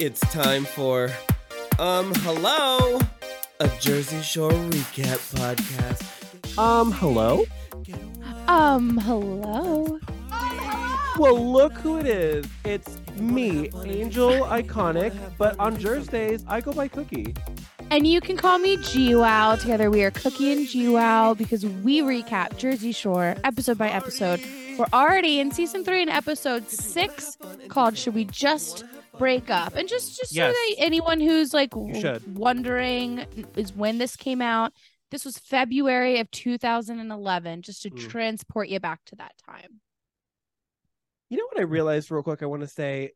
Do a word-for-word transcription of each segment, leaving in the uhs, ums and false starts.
It's time for Um Hello, a Jersey Shore recap podcast. Um Hello? Um Hello? Well, look who it is. It's me, Angel Iconic, but on Thursdays, I go by Cookie. And you can call me JWoww. Together we are Cookie and JWoww because we recap Jersey Shore episode by episode. We're already in season three and episode six called Should We Just Break Up? And just, just yes. so that anyone who's like w- wondering is when this came out. This was February of two thousand eleven, just to mm. transport you back to that time. You know what I realized real quick I want to say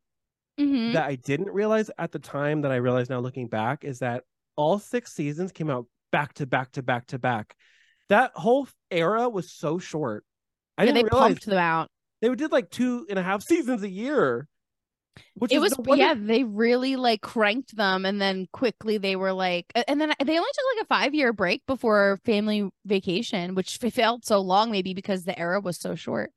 mm-hmm. that I didn't realize at the time that I realized now looking back is that all six seasons came out back to back to back to back. That whole era was so short. I yeah, didn't they realize pumped them out. They did like two and a half seasons a year. Which it was, no yeah, they really like cranked them and then quickly they were like, and then they only took like a five year break before Family Vacation, which felt so long maybe because the era was so short.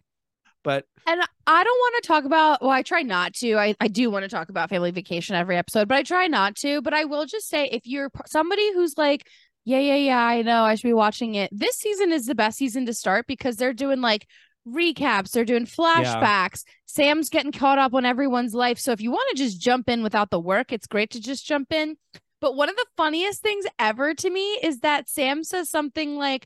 But and I don't want to talk about, well, I try not to. I, I do want to talk about Family Vacation every episode, but I try not to. But I will just say, if you're somebody who's like, yeah, yeah, yeah, I know I should be watching it. This season is the best season to start because they're doing like recaps. They're doing flashbacks. Yeah. Sam's getting caught up on everyone's life. So if you want to just jump in without the work, it's great to just jump in. But one of the funniest things ever to me is that Sam says something like,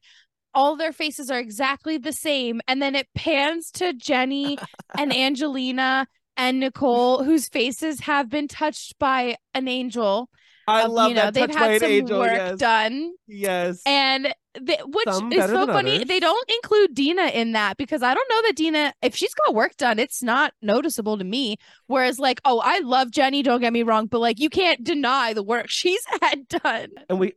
all their faces are exactly the same. And then it pans to Jenny and Angelina and Nicole, whose faces have been touched by an angel. I um, love you know, that. They've had some angel, work yes. done. Yes. And they, which some is so funny. Others. They don't include Dina in that because I don't know that Dina, if she's got work done, it's not noticeable to me. Whereas like, oh, I love Jenny. Don't get me wrong. But like, you can't deny the work she's had done. And we,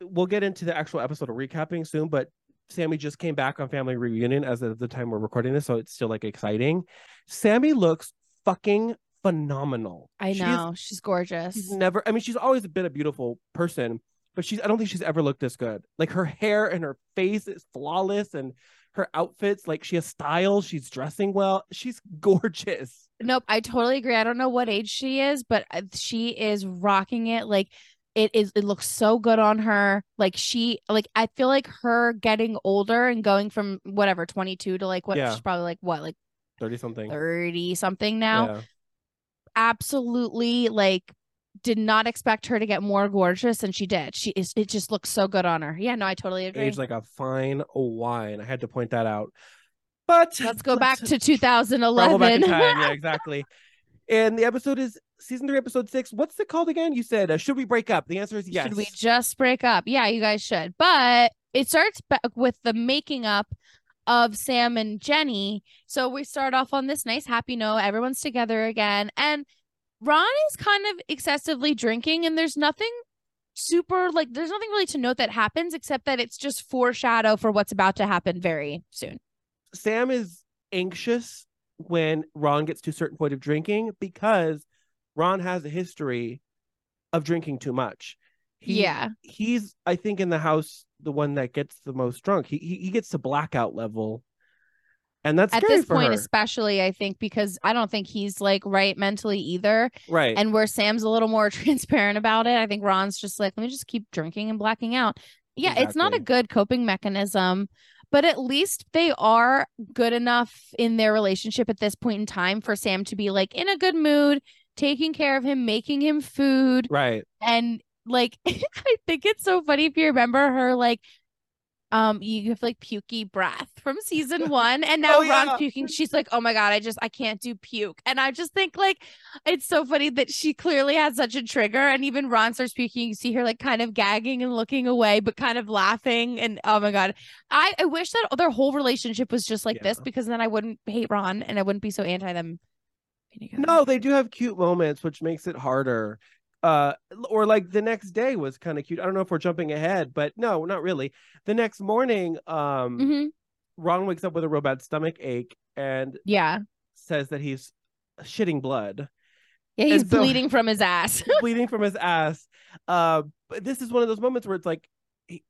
we'll get into the actual episode of recapping soon, but Sammy just came back on Family Reunion as of the time we're recording this. So it's still like exciting. Sammy looks fucking phenomenal. I know. She's, she's gorgeous. She's never, I mean, she's always been a beautiful person, but she's, I don't think she's ever looked this good. Like her hair and her face is flawless and her outfits, like she has style. She's dressing well. She's gorgeous. Nope. I totally agree. I don't know what age she is, but she is rocking it. Like it is, it looks so good on her. Like she, like, I feel like her getting older and going from whatever, twenty-two to like what yeah. she's probably like, what, like thirty something now. Yeah. Absolutely, like, did not expect her to get more gorgeous, and she did. She is. It just looks so good on her. Yeah, no, I totally agree. Aged like a fine wine. I had to point that out. But let's go let's, back to twenty eleven. Back in time. Yeah, exactly. And the episode is season three, episode six. What's it called again? You said, uh, should we break up? The answer is yes. Should we just break up? Yeah, you guys should. But it starts back with the making up of Sam and Jenny. So we start off on this nice happy note. Everyone's together again. And Ron is kind of excessively drinking and there's nothing super like there's nothing really to note that happens except that it's just foreshadow for what's about to happen very soon. Sam is anxious when Ron gets to a certain point of drinking because Ron has a history of drinking too much. He, yeah. He's, I think, in the house, the one that gets the most drunk. He he, he gets to blackout level. And that's at this point, her. especially, I think, because I don't think he's like right mentally either. Right. And where Sam's a little more transparent about it, I think Ron's just like, let me just keep drinking and blacking out. Yeah, exactly. It's not a good coping mechanism, but at least they are good enough in their relationship at this point in time for Sam to be like in a good mood, taking care of him, making him food. Right. And like, I think it's so funny if you remember her, like, um, you have like pukey breath from season one, and now oh, yeah. Ron's puking. She's like, oh my God, I just, I can't do puke. And I just think like, it's so funny that she clearly has such a trigger. And even Ron starts puking, you see her like kind of gagging and looking away, but kind of laughing. And oh my God, I, I wish that their whole relationship was just like yeah. this, because then I wouldn't hate Ron and I wouldn't be so anti them. No, they do have cute moments, which makes it harder. Uh, or like the next day was kind of cute. I don't know if we're jumping ahead, but no, not really. The next morning, um, mm-hmm. Ron wakes up with a real bad stomach ache and yeah. says that he's shitting blood. Yeah, he's so, bleeding from his ass. bleeding from his ass. Uh, but this is one of those moments where it's like,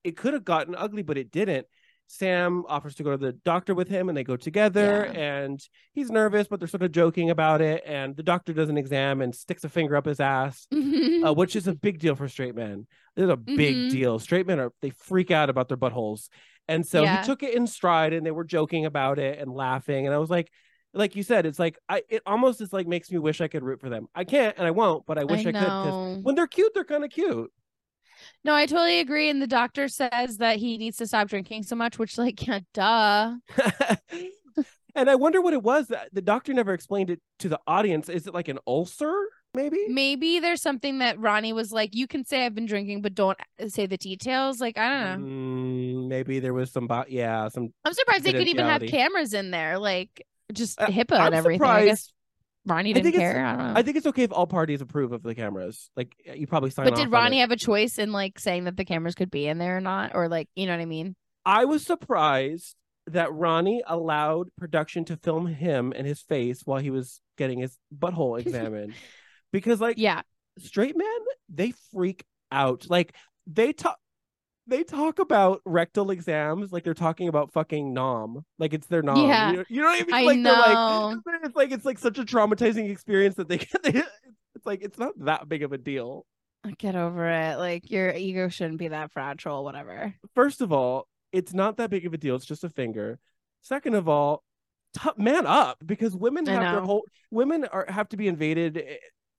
it could have gotten ugly, but it didn't. Sam offers to go to the doctor with him, and they go together, yeah. and he's nervous, but they're sort of joking about it. And the doctor does an exam and sticks a finger up his ass, mm-hmm. uh, which is a big deal for straight men. It's a mm-hmm. big deal. Straight men are, they freak out about their buttholes. And so yeah. he took it in stride, and they were joking about it and laughing. And I was like, like you said, it's like, I, it almost is like makes me wish I could root for them. I can't, and I won't, but I wish I, I could. 'Cause when they're cute, they're kind of cute. No, I totally agree. And the doctor says that he needs to stop drinking so much, which, like, yeah, duh. And I wonder what it was that the doctor never explained it to the audience. Is it like an ulcer? Maybe. Maybe there's something that Ronnie was like, you can say I've been drinking, but don't say the details. Like, I don't know. Mm, maybe there was some, bo- yeah, some. I'm surprised they could even have cameras in there, like just HIPAA uh, and everything. Surprised. I guess. Ronnie didn't I care. I don't know. I think it's okay if all parties approve of the cameras. Like, you probably sign off. But did Ronnie have a choice in, like, saying that the cameras could be in there or not? Or, like, you know what I mean? I was surprised that Ronnie allowed production to film him and his face while he was getting his butthole examined. Because, like, yeah, straight men, they freak out. Like, they talk they talk about rectal exams like they're talking about fucking nom. Like, it's their nom. Yeah. You know, you know what I mean? I like, know. They're like, it's like it's like such a traumatizing experience that they, they it's like it's not that big of a deal. Get over it. Like, your ego shouldn't be that fragile, whatever. First of all, it's not that big of a deal. It's just a finger. Second of all, t- man up, because women have their whole women are have to be invaded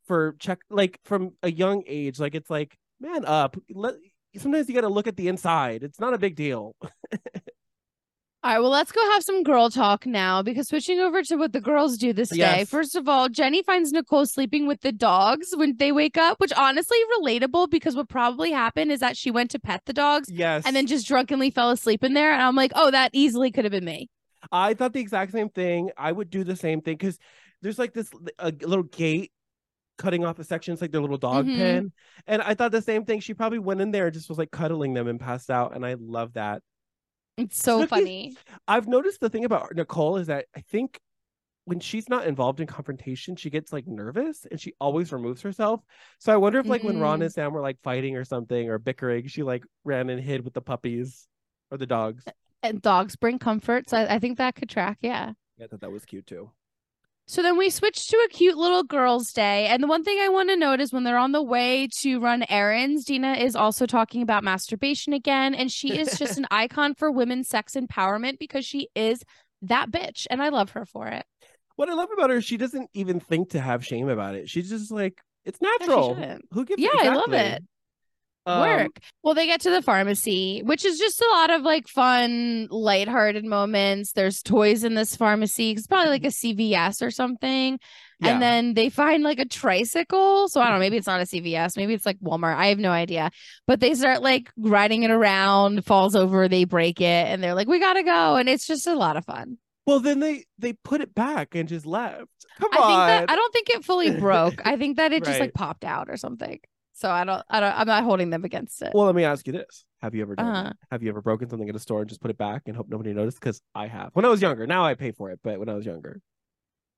for check like from a young age. Like, it's like, man up. Let Sometimes you got to look at the inside. It's not a big deal. All right. Well, let's go have some girl talk now, because switching over to what the girls do this yes. day. First of all, Jenny finds Nicole sleeping with the dogs when they wake up, which honestly relatable, because what probably happened is that she went to pet the dogs yes. and then just drunkenly fell asleep in there. And I'm like, oh, that easily could have been me. I thought the exact same thing. I would do the same thing, because there's like this a little gate cutting off the sections, like their little dog mm-hmm. pen, and I thought the same thing. She probably went in there and just was like cuddling them and passed out, and I love that. It's so Snooki, funny. I've noticed the thing about Nicole is that I think when she's not involved in confrontation, she gets like nervous and she always removes herself. So I wonder if like mm-hmm. when Ron and Sam were like fighting or something or bickering, she like ran and hid with the puppies or the dogs. And dogs bring comfort, so I, I think that could track. Yeah. Yeah, I thought that was cute too. So then we switch to a cute little girls' day. And the one thing I want to note is when they're on the way to run errands, Dina is also talking about masturbation again. And she is just an icon for women's sex empowerment, because she is that bitch. And I love her for it. What I love about her is she doesn't even think to have shame about it. She's just like, it's natural. Yeah, who gives yeah, exactly. I love it. Um, Work. Well, they get to the pharmacy, which is just a lot of like fun, lighthearted moments. There's toys in this pharmacy. It's probably like a C V S or something. Yeah. And then they find like a tricycle. So I don't know, maybe it's not a C V S. Maybe it's like Walmart. I have no idea. But they start like riding it around, falls over, they break it, and they're like, we gotta go. And it's just a lot of fun. Well, then they they put it back and just left. Come I on. Think that, I don't think it fully broke. I think that it right. just like popped out or something. So I don't, I don't, I'm not holding them against it. Well, let me ask you this. Have you ever done uh-huh. Have you ever broken something at a store and just put it back and hope nobody noticed? Because I have. When I was younger. Now I pay for it. But when I was younger.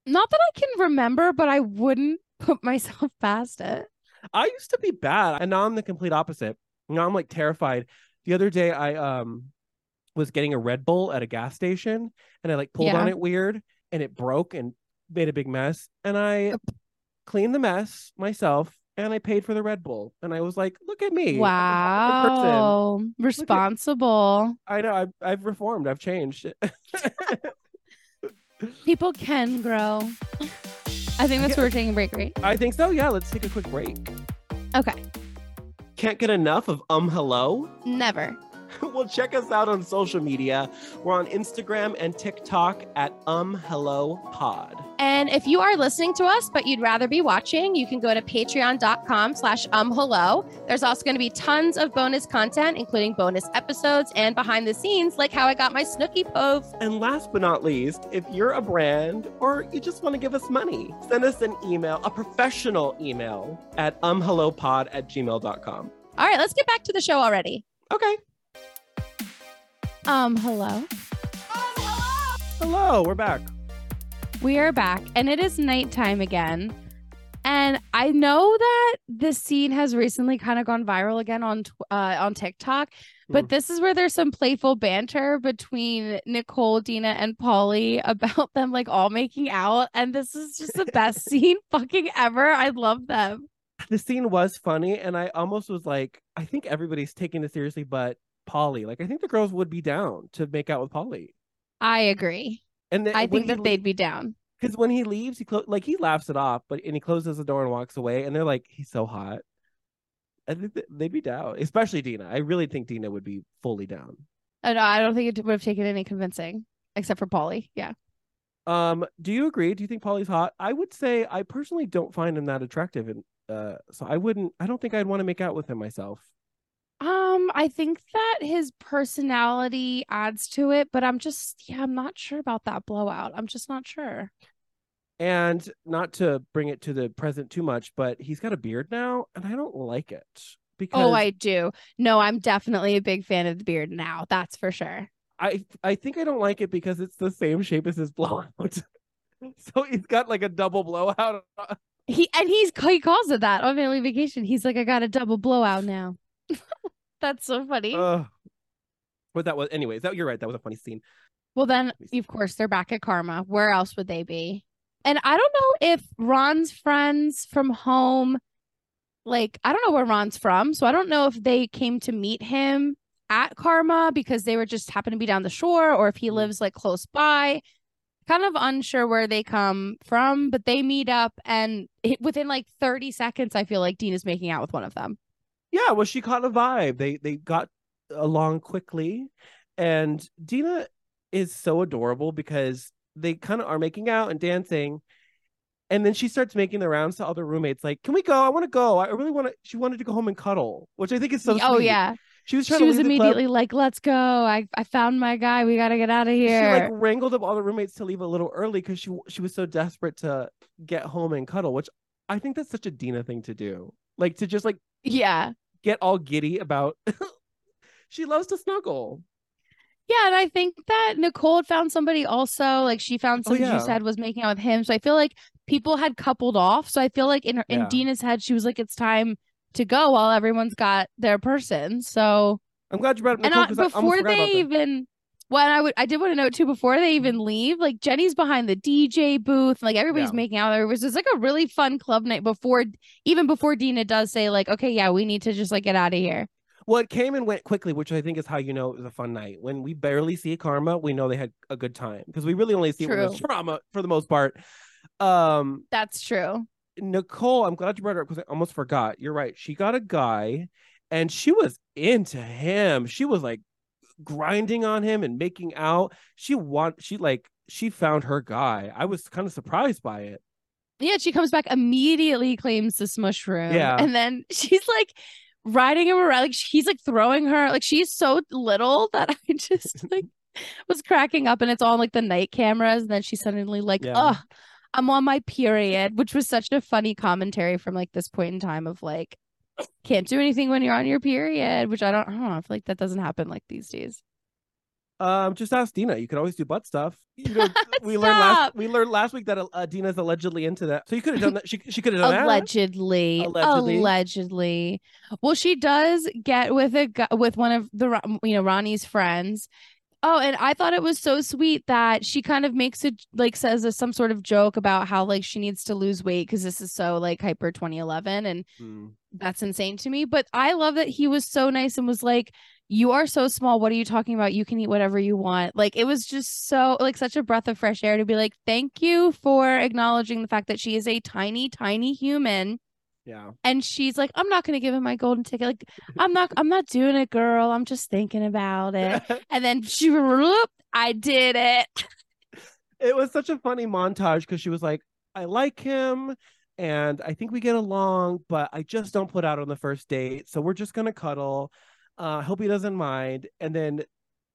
Not that I can remember, but I wouldn't put myself past it. I used to be bad. And now I'm the complete opposite. Now I'm like terrified. The other day I um was getting a Red Bull at a gas station, and I like pulled yeah. on it weird, and it broke and made a big mess. And I cleaned the mess myself. And I paid for the Red Bull. And I was like, look at me. Wow. Responsible. At- I know. I've, I've reformed. I've changed. People can grow. I think that's yeah. where we're taking a break, right? I think so. Yeah. Let's take a quick break. Okay. Can't get enough of Umm, Hello? Never. Well, check us out on social media. We're on Instagram and TikTok at Umm, Hello Pod. And if you are listening to us, but you'd rather be watching, you can go to patreon.com slash Umm, Hello. There's also going to be tons of bonus content, including bonus episodes and behind the scenes, like how I got my Snooki pove. And last but not least, if you're a brand or you just want to give us money, send us an email, a professional email at umhellopod at gmail.com. All right, let's get back to the show already. Okay. Um, hello. Um, hello. Hello, we're back. We are back, and it is nighttime again. And I know that this scene has recently kind of gone viral again on uh, on TikTok, but mm. this is where there's some playful banter between Nicole, Dina, and Pauly about them like all making out. And this is just the best scene fucking ever. I love them. The scene was funny, and I almost was like, I think everybody's taking this seriously, but Pauly. Like, I think the girls would be down to make out with Pauly. I agree. And then, I think that le- they'd be down. Because when he leaves, he clo- like he laughs it off, but and he closes the door and walks away, and they're like, he's so hot. I think th- they'd be down, especially Dina. I really think Dina would be fully down. Oh, no, I don't think it would have taken any convincing, except for Pauly. Yeah. Um. Do you agree? Do you think Pauly's hot? I would say I personally don't find him that attractive, and uh, so I wouldn't. I don't think I'd want to make out with him myself. Um, I think that his personality adds to it, but I'm just, yeah, I'm not sure about that blowout. I'm just not sure. And not to bring it to the present too much, but he's got a beard now, and I don't like it. Because... Oh, I do. No, I'm definitely a big fan of the beard now. That's for sure. I, I think I don't like it because it's the same shape as his blowout. So he's got like a double blowout. He And he's, he calls it that on Family Vacation. He's like, I got a double blowout now. That's so funny. Uh, but that was, anyways, that, you're right. That was a funny scene. Well, then, of course, they're back at Karma. Where else would they be? And I don't know if Ron's friends from home, like, I don't know where Ron's from. So I don't know if they came to meet him at Karma because they were just happened to be down the shore, or if he lives like close by. Kind of unsure where they come from, but they meet up, and within like thirty seconds, I feel like Dean is making out with one of them. Yeah, well, she caught a vibe. They they got along quickly. And Dina is so adorable because they kind of are making out and dancing. And then she starts making the rounds to other roommates. Like, can we go? I want to go. I really want to. She wanted to go home and cuddle, which I think is so oh, sweet. Oh, yeah. She was trying she to She was leave immediately the club. Like, let's go. I, I found my guy. We got to get out of here. She like wrangled up all the roommates to leave a little early because she, she was so desperate to get home and cuddle, which I think that's such a Dina thing to do. Like, to just like. Yeah. Get all giddy about she loves to snuggle. Yeah, and I think that Nicole found somebody also, like she found somebody oh, yeah. who said was making out with him. So I feel like people had coupled off. So I feel like in her, yeah. in Dina's head, she was like, it's time to go while everyone's got their person. So I'm glad you brought up Nicole. And I, before I they even well, I would I did want to note too, before they even leave, like Jenny's behind the D J booth, like everybody's yeah. making out there. It was just like a really fun club night before even before Dina does say, like, okay, yeah, we need to just like get out of here. Well, it came and went quickly, which I think is how you know it was a fun night. When we barely see Karma, we know they had a good time because we really only see true. It when there's drama for the most part. Um That's true. Nicole, I'm glad you brought her up because I almost forgot. You're right. She got a guy and she was into him. She was like grinding on him and making out. She want she like she found her guy. I was kind of surprised by it. Yeah, she comes back immediately, claims this mushroom. Yeah, and then she's like riding him around. Like he's like throwing her. Like she's so little that I just like was cracking up. And it's all like the night cameras. And then she suddenly like, yeah. oh, I'm on my period, which was such a funny commentary from like this point in time of like. Can't do anything when you're on your period, which I don't, I don't know. I feel like that doesn't happen like these days. Um, just ask Dina. You could always do butt stuff. You know, we learned last we learned last week that uh, Dina's allegedly into that, so you could have done that. She she could have done allegedly, that. Allegedly, allegedly. Well, she does get with a with one of the you know Ronnie's friends. Oh, and I thought it was so sweet that she kind of makes it like says a, some sort of joke about how like she needs to lose weight because this is so like hyper twenty eleven. And mm. that's insane to me. But I love that he was so nice and was like, you are so small. What are you talking about? You can eat whatever you want. Like it was just so like such a breath of fresh air to be like, thank you for acknowledging the fact that she is a tiny, tiny human. Yeah. And she's like, I'm not going to give him my golden ticket. Like, I'm not, I'm not doing it, girl. I'm just thinking about it. And then she, whoop, I did it. It was such a funny montage because she was like, I like him and I think we get along, but I just don't put out on the first date. So we're just going to cuddle. Uh, hope he doesn't mind. And then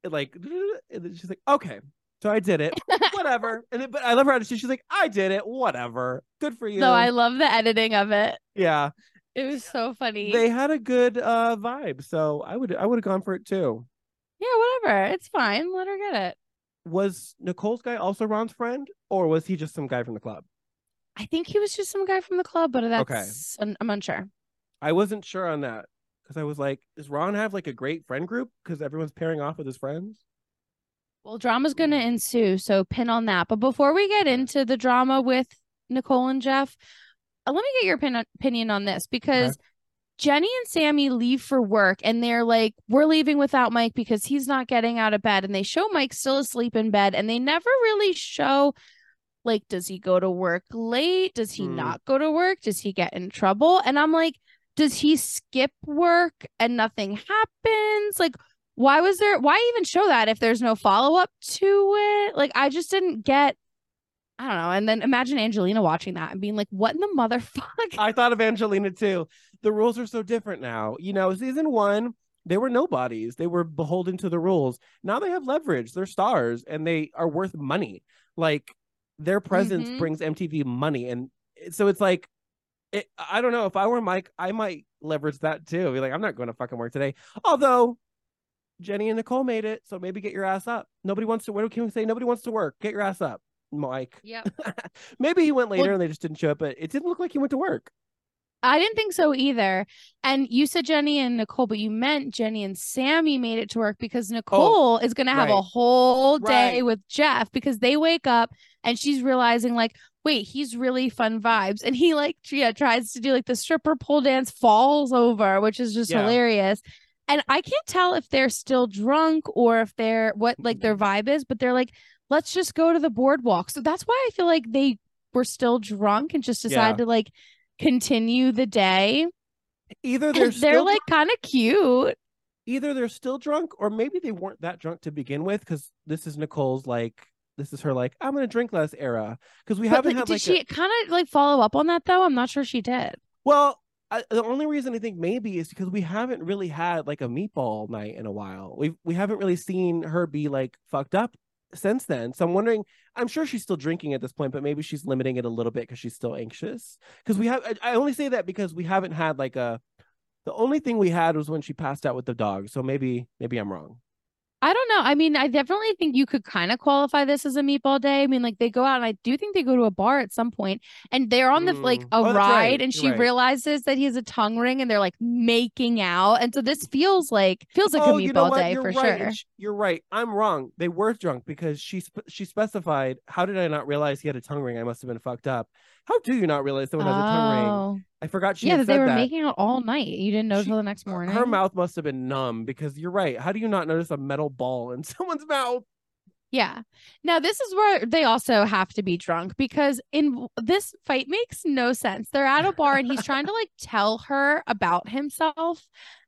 it like, and then she's like, okay, so I did it. Whatever. And then, but I love her attitude. She's like, I did it. Whatever. Good for you. No, I love the editing of it. Yeah. It was so funny. They had a good uh, vibe. So I would I would have gone for it too. Yeah, whatever. It's fine. Let her get it. Was Nicole's guy also Ron's friend? Or was he just some guy from the club? I think he was just some guy from the club, but that's okay. I'm unsure. I wasn't sure on that because I was like, does Ron have like a great friend group because everyone's pairing off with his friends? Well, drama's going to ensue, so pin on that. But before we get into the drama with Nicole and Jeff, let me get your opin- opinion on this because okay. Jenny and Sammi leave for work and they're like, we're leaving without Mike because he's not getting out of bed. And they show Mike still asleep in bed and they never really show, like, does he go to work late? Does he mm. not go to work? Does he get in trouble? And I'm like, does he skip work and nothing happens? Like, why was there, why even show that if there's no follow-up to it? Like, I just didn't get, I don't know. And then imagine Angelina watching that and being like, what in the motherfuck? I thought of Angelina too. The rules are so different now. You know, season one, they were nobodies. They were beholden to the rules. Now they have leverage. They're stars and they are worth money. Like, their presence mm-hmm. brings M T V money. And so it's like, it, I don't know. If I were Mike, I might leverage that too. Be like, I'm not going to fucking work today. Although Jenny and Nicole made it, so maybe get your ass up. Nobody wants to. What can we say? Nobody wants to work. Get your ass up, Mike. Yeah. Maybe he went later well, and they just didn't show up, but it didn't look like he went to work. I didn't think so either. And you said Jenny and Nicole, but you meant Jenny and Sammi made it to work because Nicole oh, is going to have right. a whole day right. with Jeff because they wake up and she's realizing, like, wait, he's really fun vibes. And he, like, yeah, tries to do, like, the stripper pole dance, falls over, which is just yeah. hilarious. And I can't tell if they're still drunk or if they're what, like, their vibe is, but they're like, let's just go to the boardwalk. So that's why I feel like they were still drunk and just decided yeah. to, like, continue the day. Either they're still they're like kind of cute. Either they're still drunk, or maybe they weren't that drunk to begin with, because this is Nicole's like this is her like I'm gonna drink less era because we but haven't like, had. Did like she a... kind of like follow up on that though? I'm not sure she did. Well, I, the only reason I think maybe is because we haven't really had like a meatball night in a while. We we haven't really seen her be like fucked up since then, so I'm wondering, I'm sure she's still drinking at this point, but maybe she's limiting it a little bit because she's still anxious, because we have I only say that because we haven't had like a the only thing we had was when she passed out with the dog, so maybe maybe I'm wrong. I don't know. I mean, I definitely think you could kind of qualify this as a meatball day. I mean, like, they go out and I do think they go to a bar at some point and they're on the mm. like a oh, ride right. and You're she right. realizes that he has a tongue ring and they're like making out. And so this feels like feels like oh, a meatball you know day You're for right. sure. It's, you're right. I'm wrong. They were drunk because she sp- she specified, how did I not realize he had a tongue ring? I must have been fucked up. How do you not realize someone has a tongue ring? I forgot she yeah, had said that. Yeah, they were that. making out all night. You didn't know until the next morning. Her mouth must have been numb because you're right. How do you not notice a metal ball in someone's mouth? Yeah. Now, this is where they also have to be drunk because in this fight makes no sense. They're at a bar and he's trying to like tell her about himself.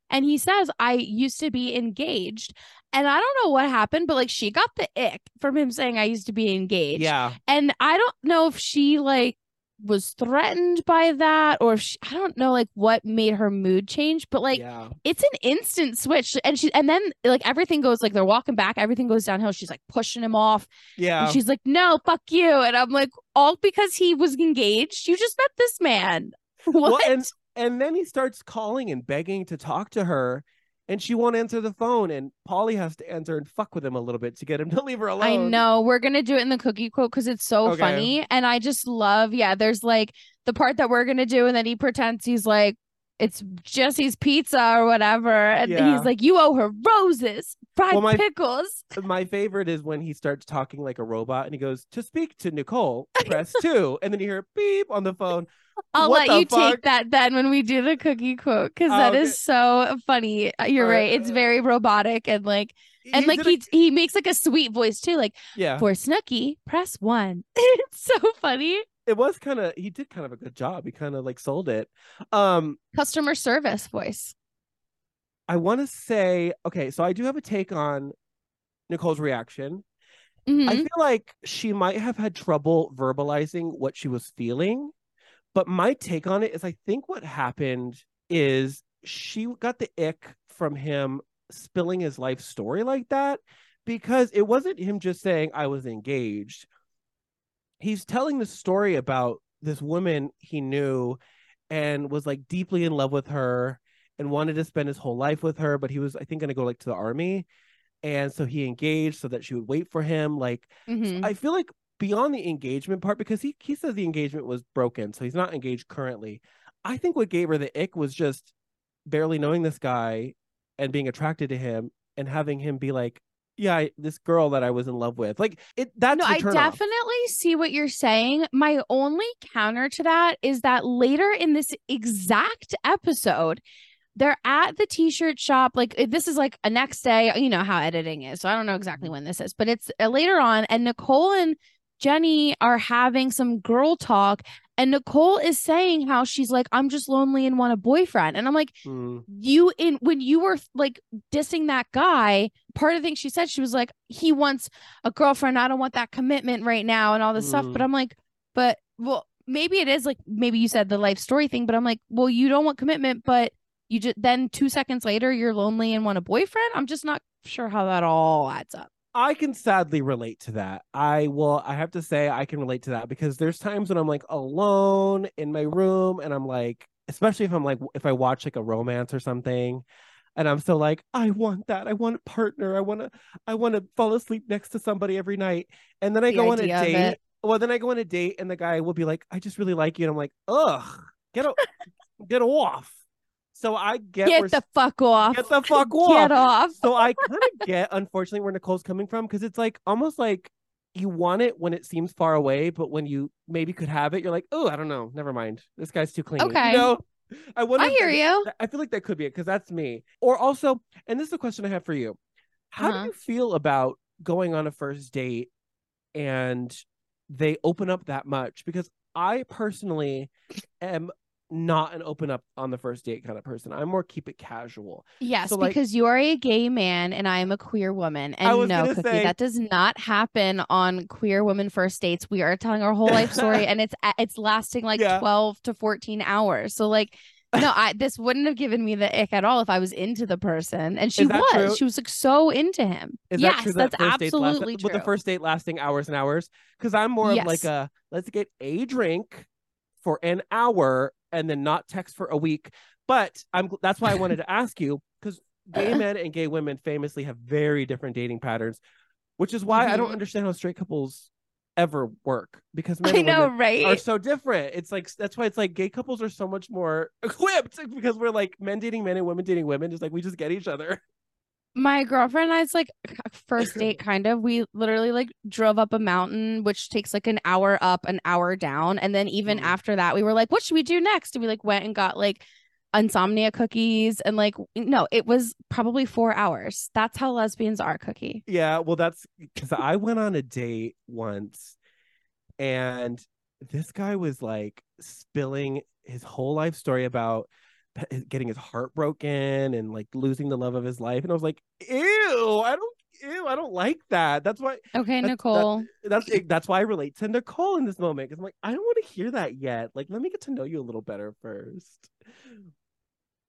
And he says, I used to be engaged. And I don't know what happened, but like she got the ick from him saying I used to be engaged. Yeah. And I don't know if she like was threatened by that or if she, I don't know like what made her mood change, but like yeah. it's an instant switch. And she and then like everything goes like they're walking back, everything goes downhill. She's like pushing him off. Yeah. And she's like, no, fuck you. And I'm like, all because he was engaged. You just met this man. What? Well, and, and then he starts calling and begging to talk to her. And she won't answer the phone, and Pauly has to answer and fuck with him a little bit to get him to leave her alone. I know. We're going to do it in the cookie quote because it's so okay. funny. And I just love, yeah, there's like the part that we're going to do and then he pretends he's like, it's Jesse's pizza or whatever. And yeah. he's like, you owe her roses, fried well, my, pickles. My favorite is when he starts talking like a robot and he goes, to speak to Nicole, press two. And then you hear beep on the phone. I'll what let you fuck? take that then when we do the cookie quote, because oh, that is so funny. You're uh, right. It's very robotic and like and like he a... he makes like a sweet voice too. Like yeah. for Snooki, press one. It's so funny. It was kind of he did kind of a good job. He kind of like sold it. Um, Customer service voice. I want to say, OK, so I do have a take on Nicole's reaction. Mm-hmm. I feel like she might have had trouble verbalizing what she was feeling. But my take on it is I think what happened is she got the ick from him spilling his life story like that, because it wasn't him just saying I was engaged. He's telling the story about this woman he knew and was like deeply in love with her and wanted to spend his whole life with her. But he was, I think, going to go like to the army. And so he engaged so that she would wait for him. Like, mm-hmm. so I feel like beyond the engagement part, because he, he says the engagement was broken, so he's not engaged currently. I think what gave her the ick was just barely knowing this guy and being attracted to him and having him be like, yeah, I, this girl that I was in love with. Like, it, that's no, I definitely off. see what you're saying. My only counter to that is that later in this exact episode, they're at the t-shirt shop. Like, this is like a next day, you know how editing is. So I don't know exactly when this is, but it's later on. And Nicole and Jenny are having some girl talk. And Nicole is saying how she's like, I'm just lonely and want a boyfriend. And I'm like, mm. you in when you were like dissing that guy, part of the thing she said, she was like, he wants a girlfriend. I don't want that commitment right now and all this mm. stuff. But I'm like, but well, maybe it is like, maybe you said the life story thing, but I'm like, well, you don't want commitment, but you just then two seconds later, you're lonely and want a boyfriend. I'm just not sure how that all adds up. I can sadly relate to that. I will. I have to say I can relate to that, because there's times when I'm like alone in my room and I'm like, especially if I'm like, if I watch like a romance or something and I'm still like, I want that. I want a partner. I want to, I want to fall asleep next to somebody every night. And then I the go on a date. Well, then I go on a date and the guy will be like, I just really like you. And I'm like, ugh, get, a, get off. So I get get the fuck off. Get the fuck off. Get off. So I kind of get, unfortunately, where Nicole's coming from, because it's like almost like you want it when it seems far away, but when you maybe could have it, you're like, oh, I don't know, never mind. This guy's too clingy. Okay. You know? I wonder. I hear that, you. I feel like that could be it, because that's me. Or also, and this is a question I have for you: how uh-huh. do you feel about going on a first date and they open up that much? Because I personally am not an open up on the first date kind of person. I'm more keep it casual. Yes, so like, because you are a gay man and I am a queer woman. And no, Cookie, say... that does not happen on queer women first dates. We are telling our whole life story and it's it's lasting like yeah. twelve to fourteen hours. So like, no, I this wouldn't have given me the ick at all if I was into the person. And she was. True? She was like so into him. Is yes, that true, that that's absolutely last, true. With the first date lasting hours and hours. Because I'm more yes. of like a, let's get a drink for an hour and then not text for a week. But I'm that's why I wanted to ask you, because gay men and gay women famously have very different dating patterns, which is why mm-hmm. I don't understand how straight couples ever work, because men I and know, right? are so different. It's like, that's why it's like gay couples are so much more equipped, because we're like men dating men and women dating women. Just like, we just get each other. My girlfriend and I's like first date kind of, we literally like drove up a mountain, which takes like an hour up, an hour down. And then even mm-hmm. after that, we were like, what should we do next? And we like went and got like insomnia cookies and like, no, it was probably four hours. That's how lesbians are, Cookie. Yeah, well, that's because I went on a date once and this guy was like spilling his whole life story about getting his heart broken and like losing the love of his life, and I was like, ew, I don't ew I don't like that. That's why okay that's, Nicole that, that's that's why I relate to Nicole in this moment, because I'm like, I don't want to hear that yet. Like, let me get to know you a little better first.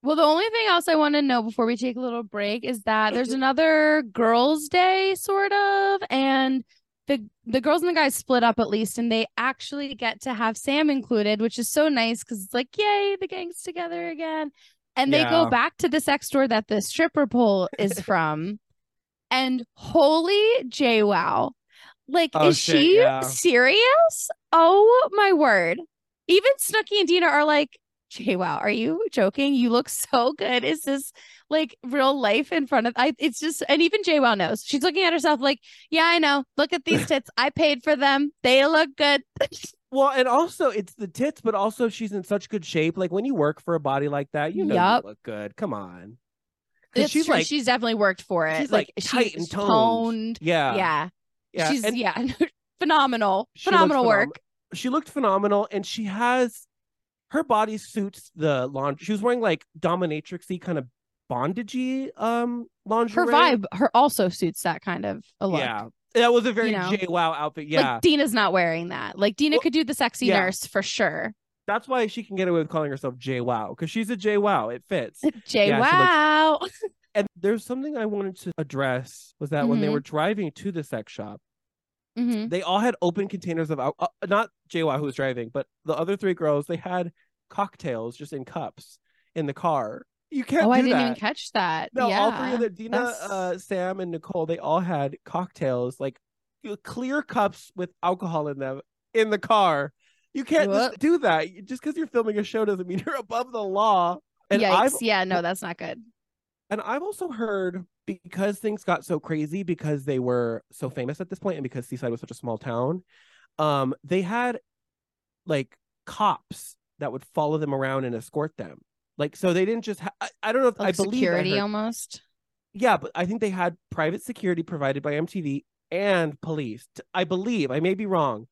Well, the only thing else I want to know before we take a little break is that there's another girls' day sort of, and The the girls and the guys split up at least, and they actually get to have Sam included, which is so nice, because it's like, yay, the gang's together again. And yeah. they go back to the sex store that the stripper pole is from. And holy JWoww. Like, oh, is shit, she yeah. serious? Oh, my word. Even Snooki and Dina are like, JWoww, are you joking? You look so good. Is this like real life in front of I it's just and even JWoww knows. She's looking at herself like, yeah, I know. Look at these tits. I paid for them. They look good. Well, and also it's the tits, but also she's in such good shape. Like, when you work for a body like that, you know yep. you look good. Come on. It's she's true. Like, she's definitely worked for it. She's like, like tight she's and toned. toned. Yeah. Yeah. Yeah. She's and yeah. phenomenal. Phenomenal phenom- work. She looked phenomenal, and she has her body suits the lingerie. She was wearing like dominatrixy kind of bondagey um lingerie. Her vibe, her also suits that kind of a look. Yeah, that was a very you know? JWoww outfit. Yeah, like Dina's not wearing that. Like Dina well, could do the sexy yeah. nurse for sure. That's why she can get away with calling herself JWoww, because she's a JWoww. It fits. JWoww. Yeah, looks... And there's something I wanted to address was that mm-hmm. when they were driving to the sex shop, mm-hmm. they all had open containers of alcohol. Uh, not JWoww who was driving, but the other three girls, they had cocktails just in cups in the car. You can't. Oh, I didn't that. even catch that. No, yeah. all three of the Dina, uh, Sam, and Nicole, they all had cocktails like clear cups with alcohol in them in the car. You can't what? just do that. Just because you're filming a show doesn't mean you're above the law. And Yikes. I've, yeah, no, that's not good. And I've also heard, because things got so crazy, because they were so famous at this point, and because Seaside was such a small town, um, they had like cops that would follow them around and escort them. Like, so they didn't just, ha- I, I don't know if like I believe security I heard, almost. Yeah, but I think they had private security provided by M T V and police. I believe, I may be wrong.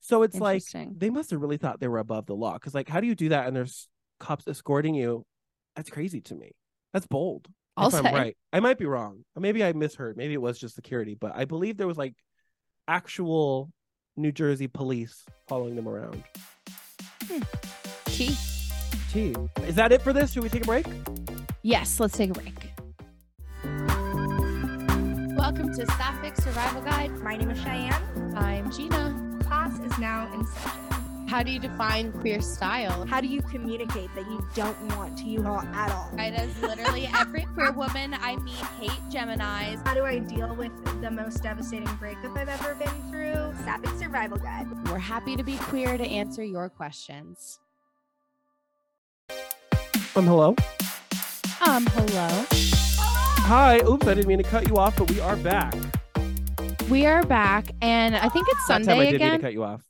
So it's like, they must have really thought they were above the law. Because like, how do you do that? And there's cops escorting you. That's crazy to me. That's bold. I'll if say. I'm right. I might be wrong. Maybe I misheard. Maybe it was just security. But I believe there was like actual New Jersey police following them around. Hmm. Tea. Tea. Is that it for this? Should we take a break? Yes, let's take a break. Welcome to Sapphic Survival Guide. My name is Cheyenne. I'm Gina. Class is now in session. How do you define queer style? How do you communicate that you don't want to U-Haul at all? Right, as literally every queer woman I meet hate Geminis. How do I deal with the most devastating breakup I've ever been through? Sapphic Survival Guide. We're happy to be queer to answer your questions. Um, hello? Um, hello? Hi, oops, I didn't mean to cut you off, but we are back. We are back, and I think it's Sunday time I did again. Mean to cut you off.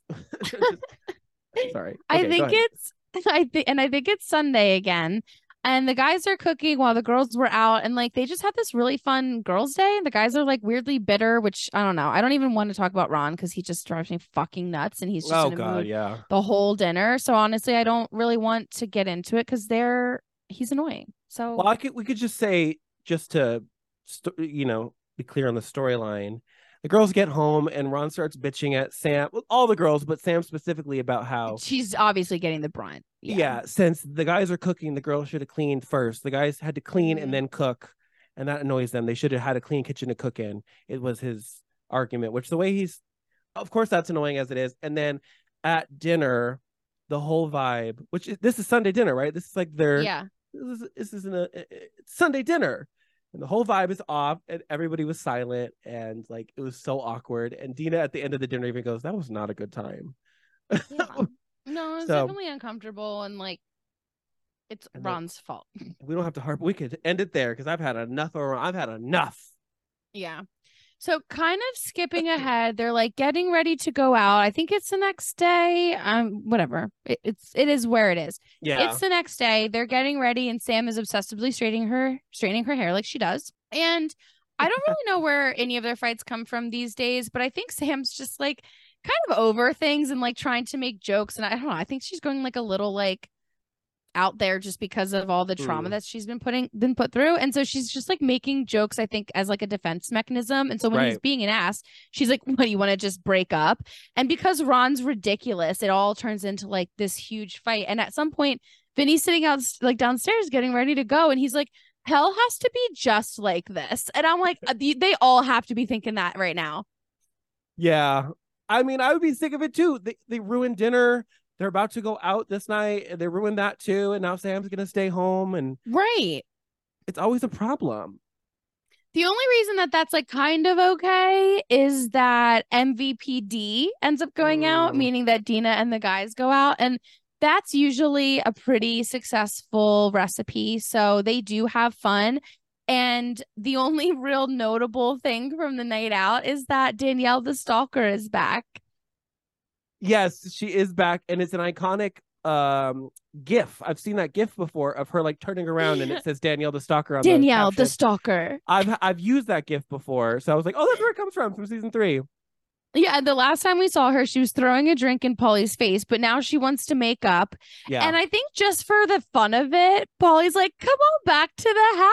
Just, sorry. Okay, I think it's I think and I think it's Sunday again. And the guys are cooking while the girls were out, and like they just had this really fun girls' day. And the guys are like weirdly bitter, which I don't know. I don't even want to talk about Ron because he just drives me fucking nuts, and he's just oh, God, yeah. the whole dinner. So honestly, I don't really want to get into it because they're he's annoying. So well, I could, we could just say just to you know be clear on the storyline. The girls get home and Ron starts bitching at Sam, all the girls, but Sam specifically about how she's obviously getting the brunt. Yeah. yeah since the guys are cooking, the girls should have cleaned first. The guys had to clean mm-hmm. and then cook, and that annoys them. They should have had a clean kitchen to cook in. It was his argument, which the way he's, of course, that's annoying as it is. And then at dinner, the whole vibe, which is, this is Sunday dinner, right? This is like their, yeah. this is, this isn't a it's Sunday dinner. And the whole vibe is off, and everybody was silent, and like it was so awkward. And Dina at the end of the dinner even goes, "That was not a good time." Yeah. No, it's so, definitely uncomfortable, and like it's and Ron's like, fault. We don't have to harp. We could end it there because I've had enough. Or I've had enough. Yeah. So kind of skipping ahead, they're like getting ready to go out. I think it's the next day. Um, whatever. It, it's it is where it is. Yeah. It's the next day. They're getting ready, and Sam is obsessively straightening her straightening her hair like she does. And I don't really know where any of their fights come from these days, but I think Sam's just like kind of over things and like trying to make jokes. And I don't know. I think she's going like a little like out there just because of all the trauma mm. that she's been putting been put through, and so she's just like making jokes I think as like a defense mechanism. And so when right. he's being an ass, she's like, what, you want to just break up? And because Ron's ridiculous, it all turns into like this huge fight. And at some point Vinny's sitting out like downstairs getting ready to go, and he's like, hell has to be just like this. And I'm like, they all have to be thinking that right now. Yeah, I mean, I would be sick of it too. They, they ruined dinner. They're about to go out this night, and they ruined that too. And now Sam's going to stay home. And right. It's always a problem. The only reason that that's like kind of okay is that M V P D ends up going mm. out, meaning that Dina and the guys go out. And that's usually a pretty successful recipe. So they do have fun. And the only real notable thing from the night out is that Danielle the Stalker is back. Yes, she is back, and it's an iconic um gif. I've seen that gif before of her like turning around and it says Danielle the Stalker on Danielle the, the Stalker. I've I've used that gif before, so I was like, oh, that's where it comes from, from season three. Yeah, and the last time we saw her, she was throwing a drink in Pauly's face, but now she wants to make up. Yeah. And I think just for the fun of it, Pauly's like, come on back to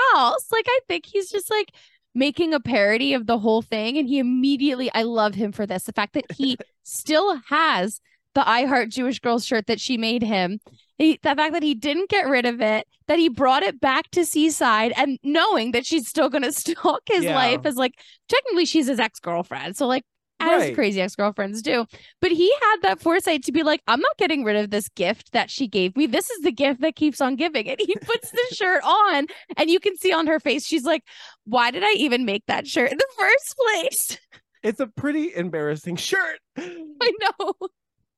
the house. Like, I think he's just like making a parody of the whole thing. And he immediately, I love him for this. The fact that he still has the iHeart Jewish Girls shirt that she made him. He, the fact that he didn't get rid of it, that he brought it back to Seaside, and knowing that she's still going to stalk his yeah. life as like, technically she's his ex-girlfriend. So like, as right. crazy ex-girlfriends do. But he had that foresight to be like, I'm not getting rid of this gift that she gave me. This is the gift that keeps on giving. And he puts the shirt on, and you can see on her face, she's like, why did I even make that shirt in the first place? It's a pretty embarrassing shirt. I know.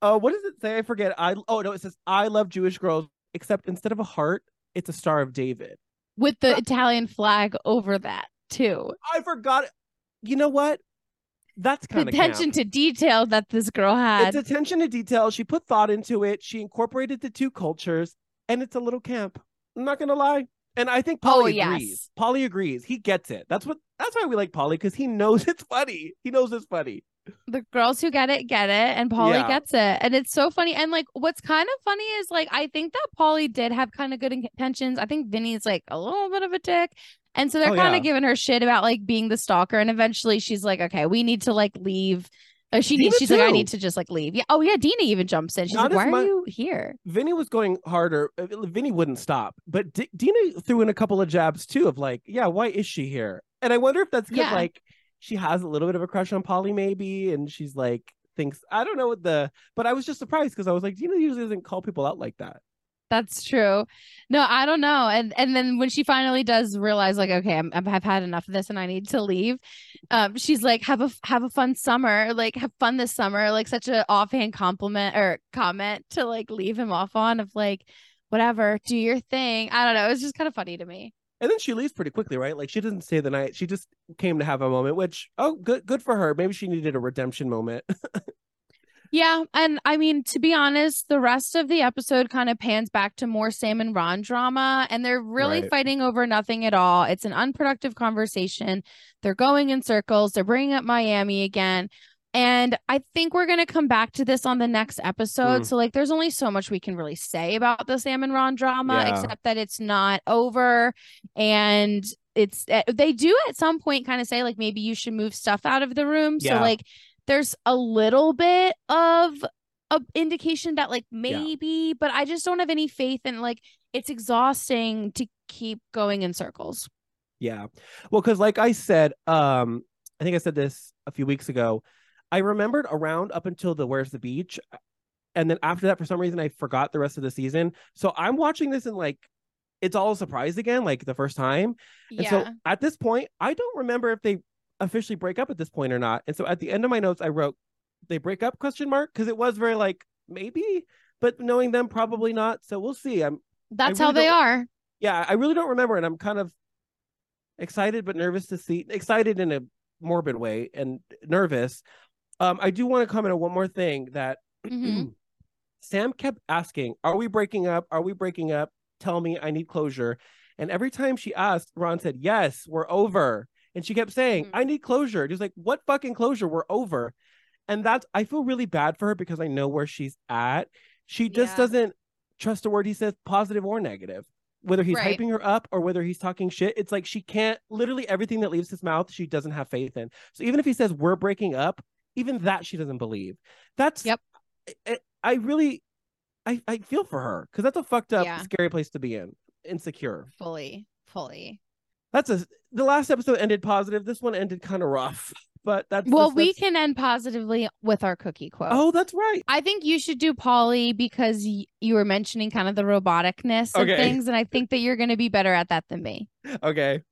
Uh, what does it say? I forget. I Oh, no, it says, I love Jewish girls, except instead of a heart, it's a Star of David. With the Italian flag over that, too. I forgot. You know what? That's kind of attention to detail that this girl had. It's attention to detail. She put thought into it. She incorporated the two cultures, and it's a little camp. I'm not going to lie. And I think Pauly oh, yes. agrees. Pauly agrees. He gets it. That's what. That's why we like Pauly, because he knows it's funny. He knows it's funny. The girls who get it, get it. And Pauly yeah. gets it. And it's so funny. And like, what's kind of funny is like, I think that Pauly did have kind of good intentions. I think Vinny's like a little bit of a dick. And so they're oh, kind of yeah. giving her shit about like being the stalker. And eventually she's like, okay, we need to like leave. Oh, she Dina needs. She's too. like, I need to just like leave. Yeah. Oh yeah. Dina even jumps in. She's Not like, why much... are you here? Vinny was going harder. Vinny wouldn't stop. But D- Dina threw in a couple of jabs too of like, yeah, why is she here? And I wonder if that's because yeah. like she has a little bit of a crush on Pauly maybe. And she's like, thinks, I don't know what the, but I was just surprised because I was like, Dina usually doesn't call people out like that. That's true. No, I don't know. And and then when she finally does realize, like, okay, I'm, I've had enough of this and I need to leave. Um, she's like, have a have a fun summer. Like, have fun this summer. Like, such an offhand compliment or comment to like leave him off on of like, whatever, do your thing. I don't know. It was just kind of funny to me. And then she leaves pretty quickly, right? Like, she doesn't stay the night. She just came to have a moment, which, oh, good, good for her. Maybe she needed a redemption moment. Yeah. And I mean, to be honest, the rest of the episode kind of pans back to more Sam and Ron drama, and they're really right. fighting over nothing at all. It's an unproductive conversation. They're going in circles. They're bringing up Miami again. And I think we're going to come back to this on the next episode. Mm. So like, there's only so much we can really say about the Sam and Ron drama, yeah. except that it's not over. And it's, they do at some point kind of say like, maybe you should move stuff out of the room. Yeah. So like, there's a little bit of an indication that like maybe, yeah. but I just don't have any faith in like, it's exhausting to keep going in circles. Yeah. Well, because like I said, um, I think I said this a few weeks ago, I remembered around up until the Where's the Beach? And then after that, for some reason, I forgot the rest of the season. So I'm watching this and like, it's all a surprise again, like the first time. And yeah. so at this point, I don't remember if they officially break up at this point or not. And so at the end of my notes, I wrote, they break up question mark, because it was very like, maybe, but knowing them, probably not. So we'll see. I'm that's really how they are. Yeah, I really don't remember. And I'm kind of excited but nervous to see, excited in a morbid way and nervous. Um, I do want to comment on one more thing that mm-hmm. Sam kept asking, are we breaking up? Are we breaking up? Tell me, I need closure. And every time she asked, Ron said, yes, we're over. And she kept saying, mm-hmm. I need closure. And he was like, what fucking closure? We're over. And that's, I feel really bad for her because I know where she's at. She just yeah. doesn't trust a word he says, positive or negative. Whether he's right. hyping her up or whether he's talking shit, it's like she can't, literally everything that leaves his mouth, she doesn't have faith in. So even if he says, we're breaking up, even that she doesn't believe. That's, yep. I, I really, I, I feel for her because that's a fucked up, yeah. scary place to be in. Insecure. Fully, fully. That's a the last episode ended positive. This one ended kind of rough, but that's well, that's, we that's... can end positively with our cookie quote. Oh, that's right. I think you should do Pauly because y- you were mentioning kind of the roboticness okay. of things, and I think that you're going to be better at that than me. Okay.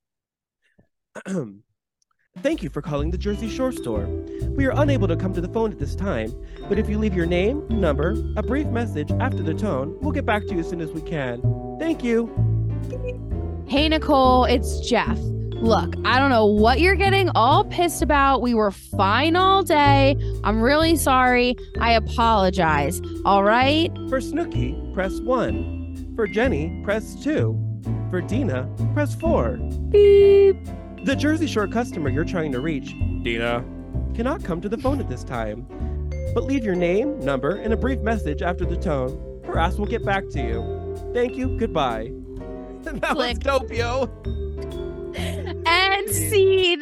Thank you for calling the Jersey Shore store. We are unable to come to the phone at this time, but if you leave your name, number, a brief message after the tone, we'll get back to you as soon as we can. Thank you. Hey, Nicole, it's Jeff. Look, I don't know what you're getting all pissed about. We were fine all day. I'm really sorry. I apologize. All right? For Snooki, press one. For Jenny, press two. For Dina, press four. Beep. The Jersey Shore customer you're trying to reach, Dina, cannot come to the phone at this time. But leave your name, number, and a brief message after the tone. Or us will get back to you. Thank you. Goodbye. That Click. was dope, yo. And seed.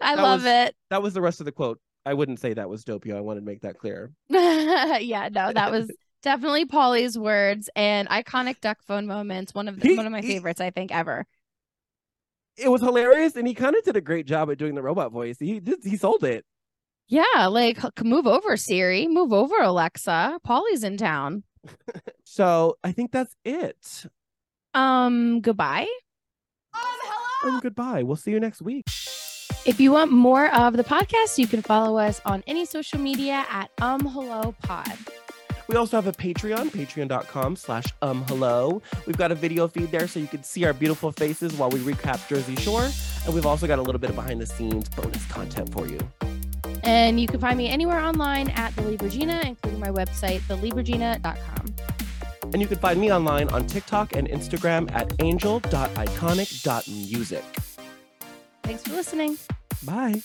I that love was, it. That was the rest of the quote. I wouldn't say that was dope, yo. I wanted to make that clear. Yeah, no, that was definitely Pauly's words and iconic duck phone moments. One of the, he, one of my he, favorites, I think, ever. It was hilarious, and he kind of did a great job at doing the robot voice. He did, he sold it. Yeah, like move over, Siri. Move over, Alexa. Pauly's in town. So I think that's it. Um, goodbye. Um, hello. Um, goodbye. We'll see you next week. If you want more of the podcast, you can follow us on any social media at Um Hello Pod. We also have a Patreon, patreon.com slash um hello. We've got a video feed there so you can see our beautiful faces while we recap Jersey Shore. And we've also got a little bit of behind the scenes bonus content for you. And you can find me anywhere online at The Lieb Regina, including my website, the lieb regina dot com. And you can find me online on TikTok and Instagram at angel dot iconic dot music. Thanks for listening. Bye.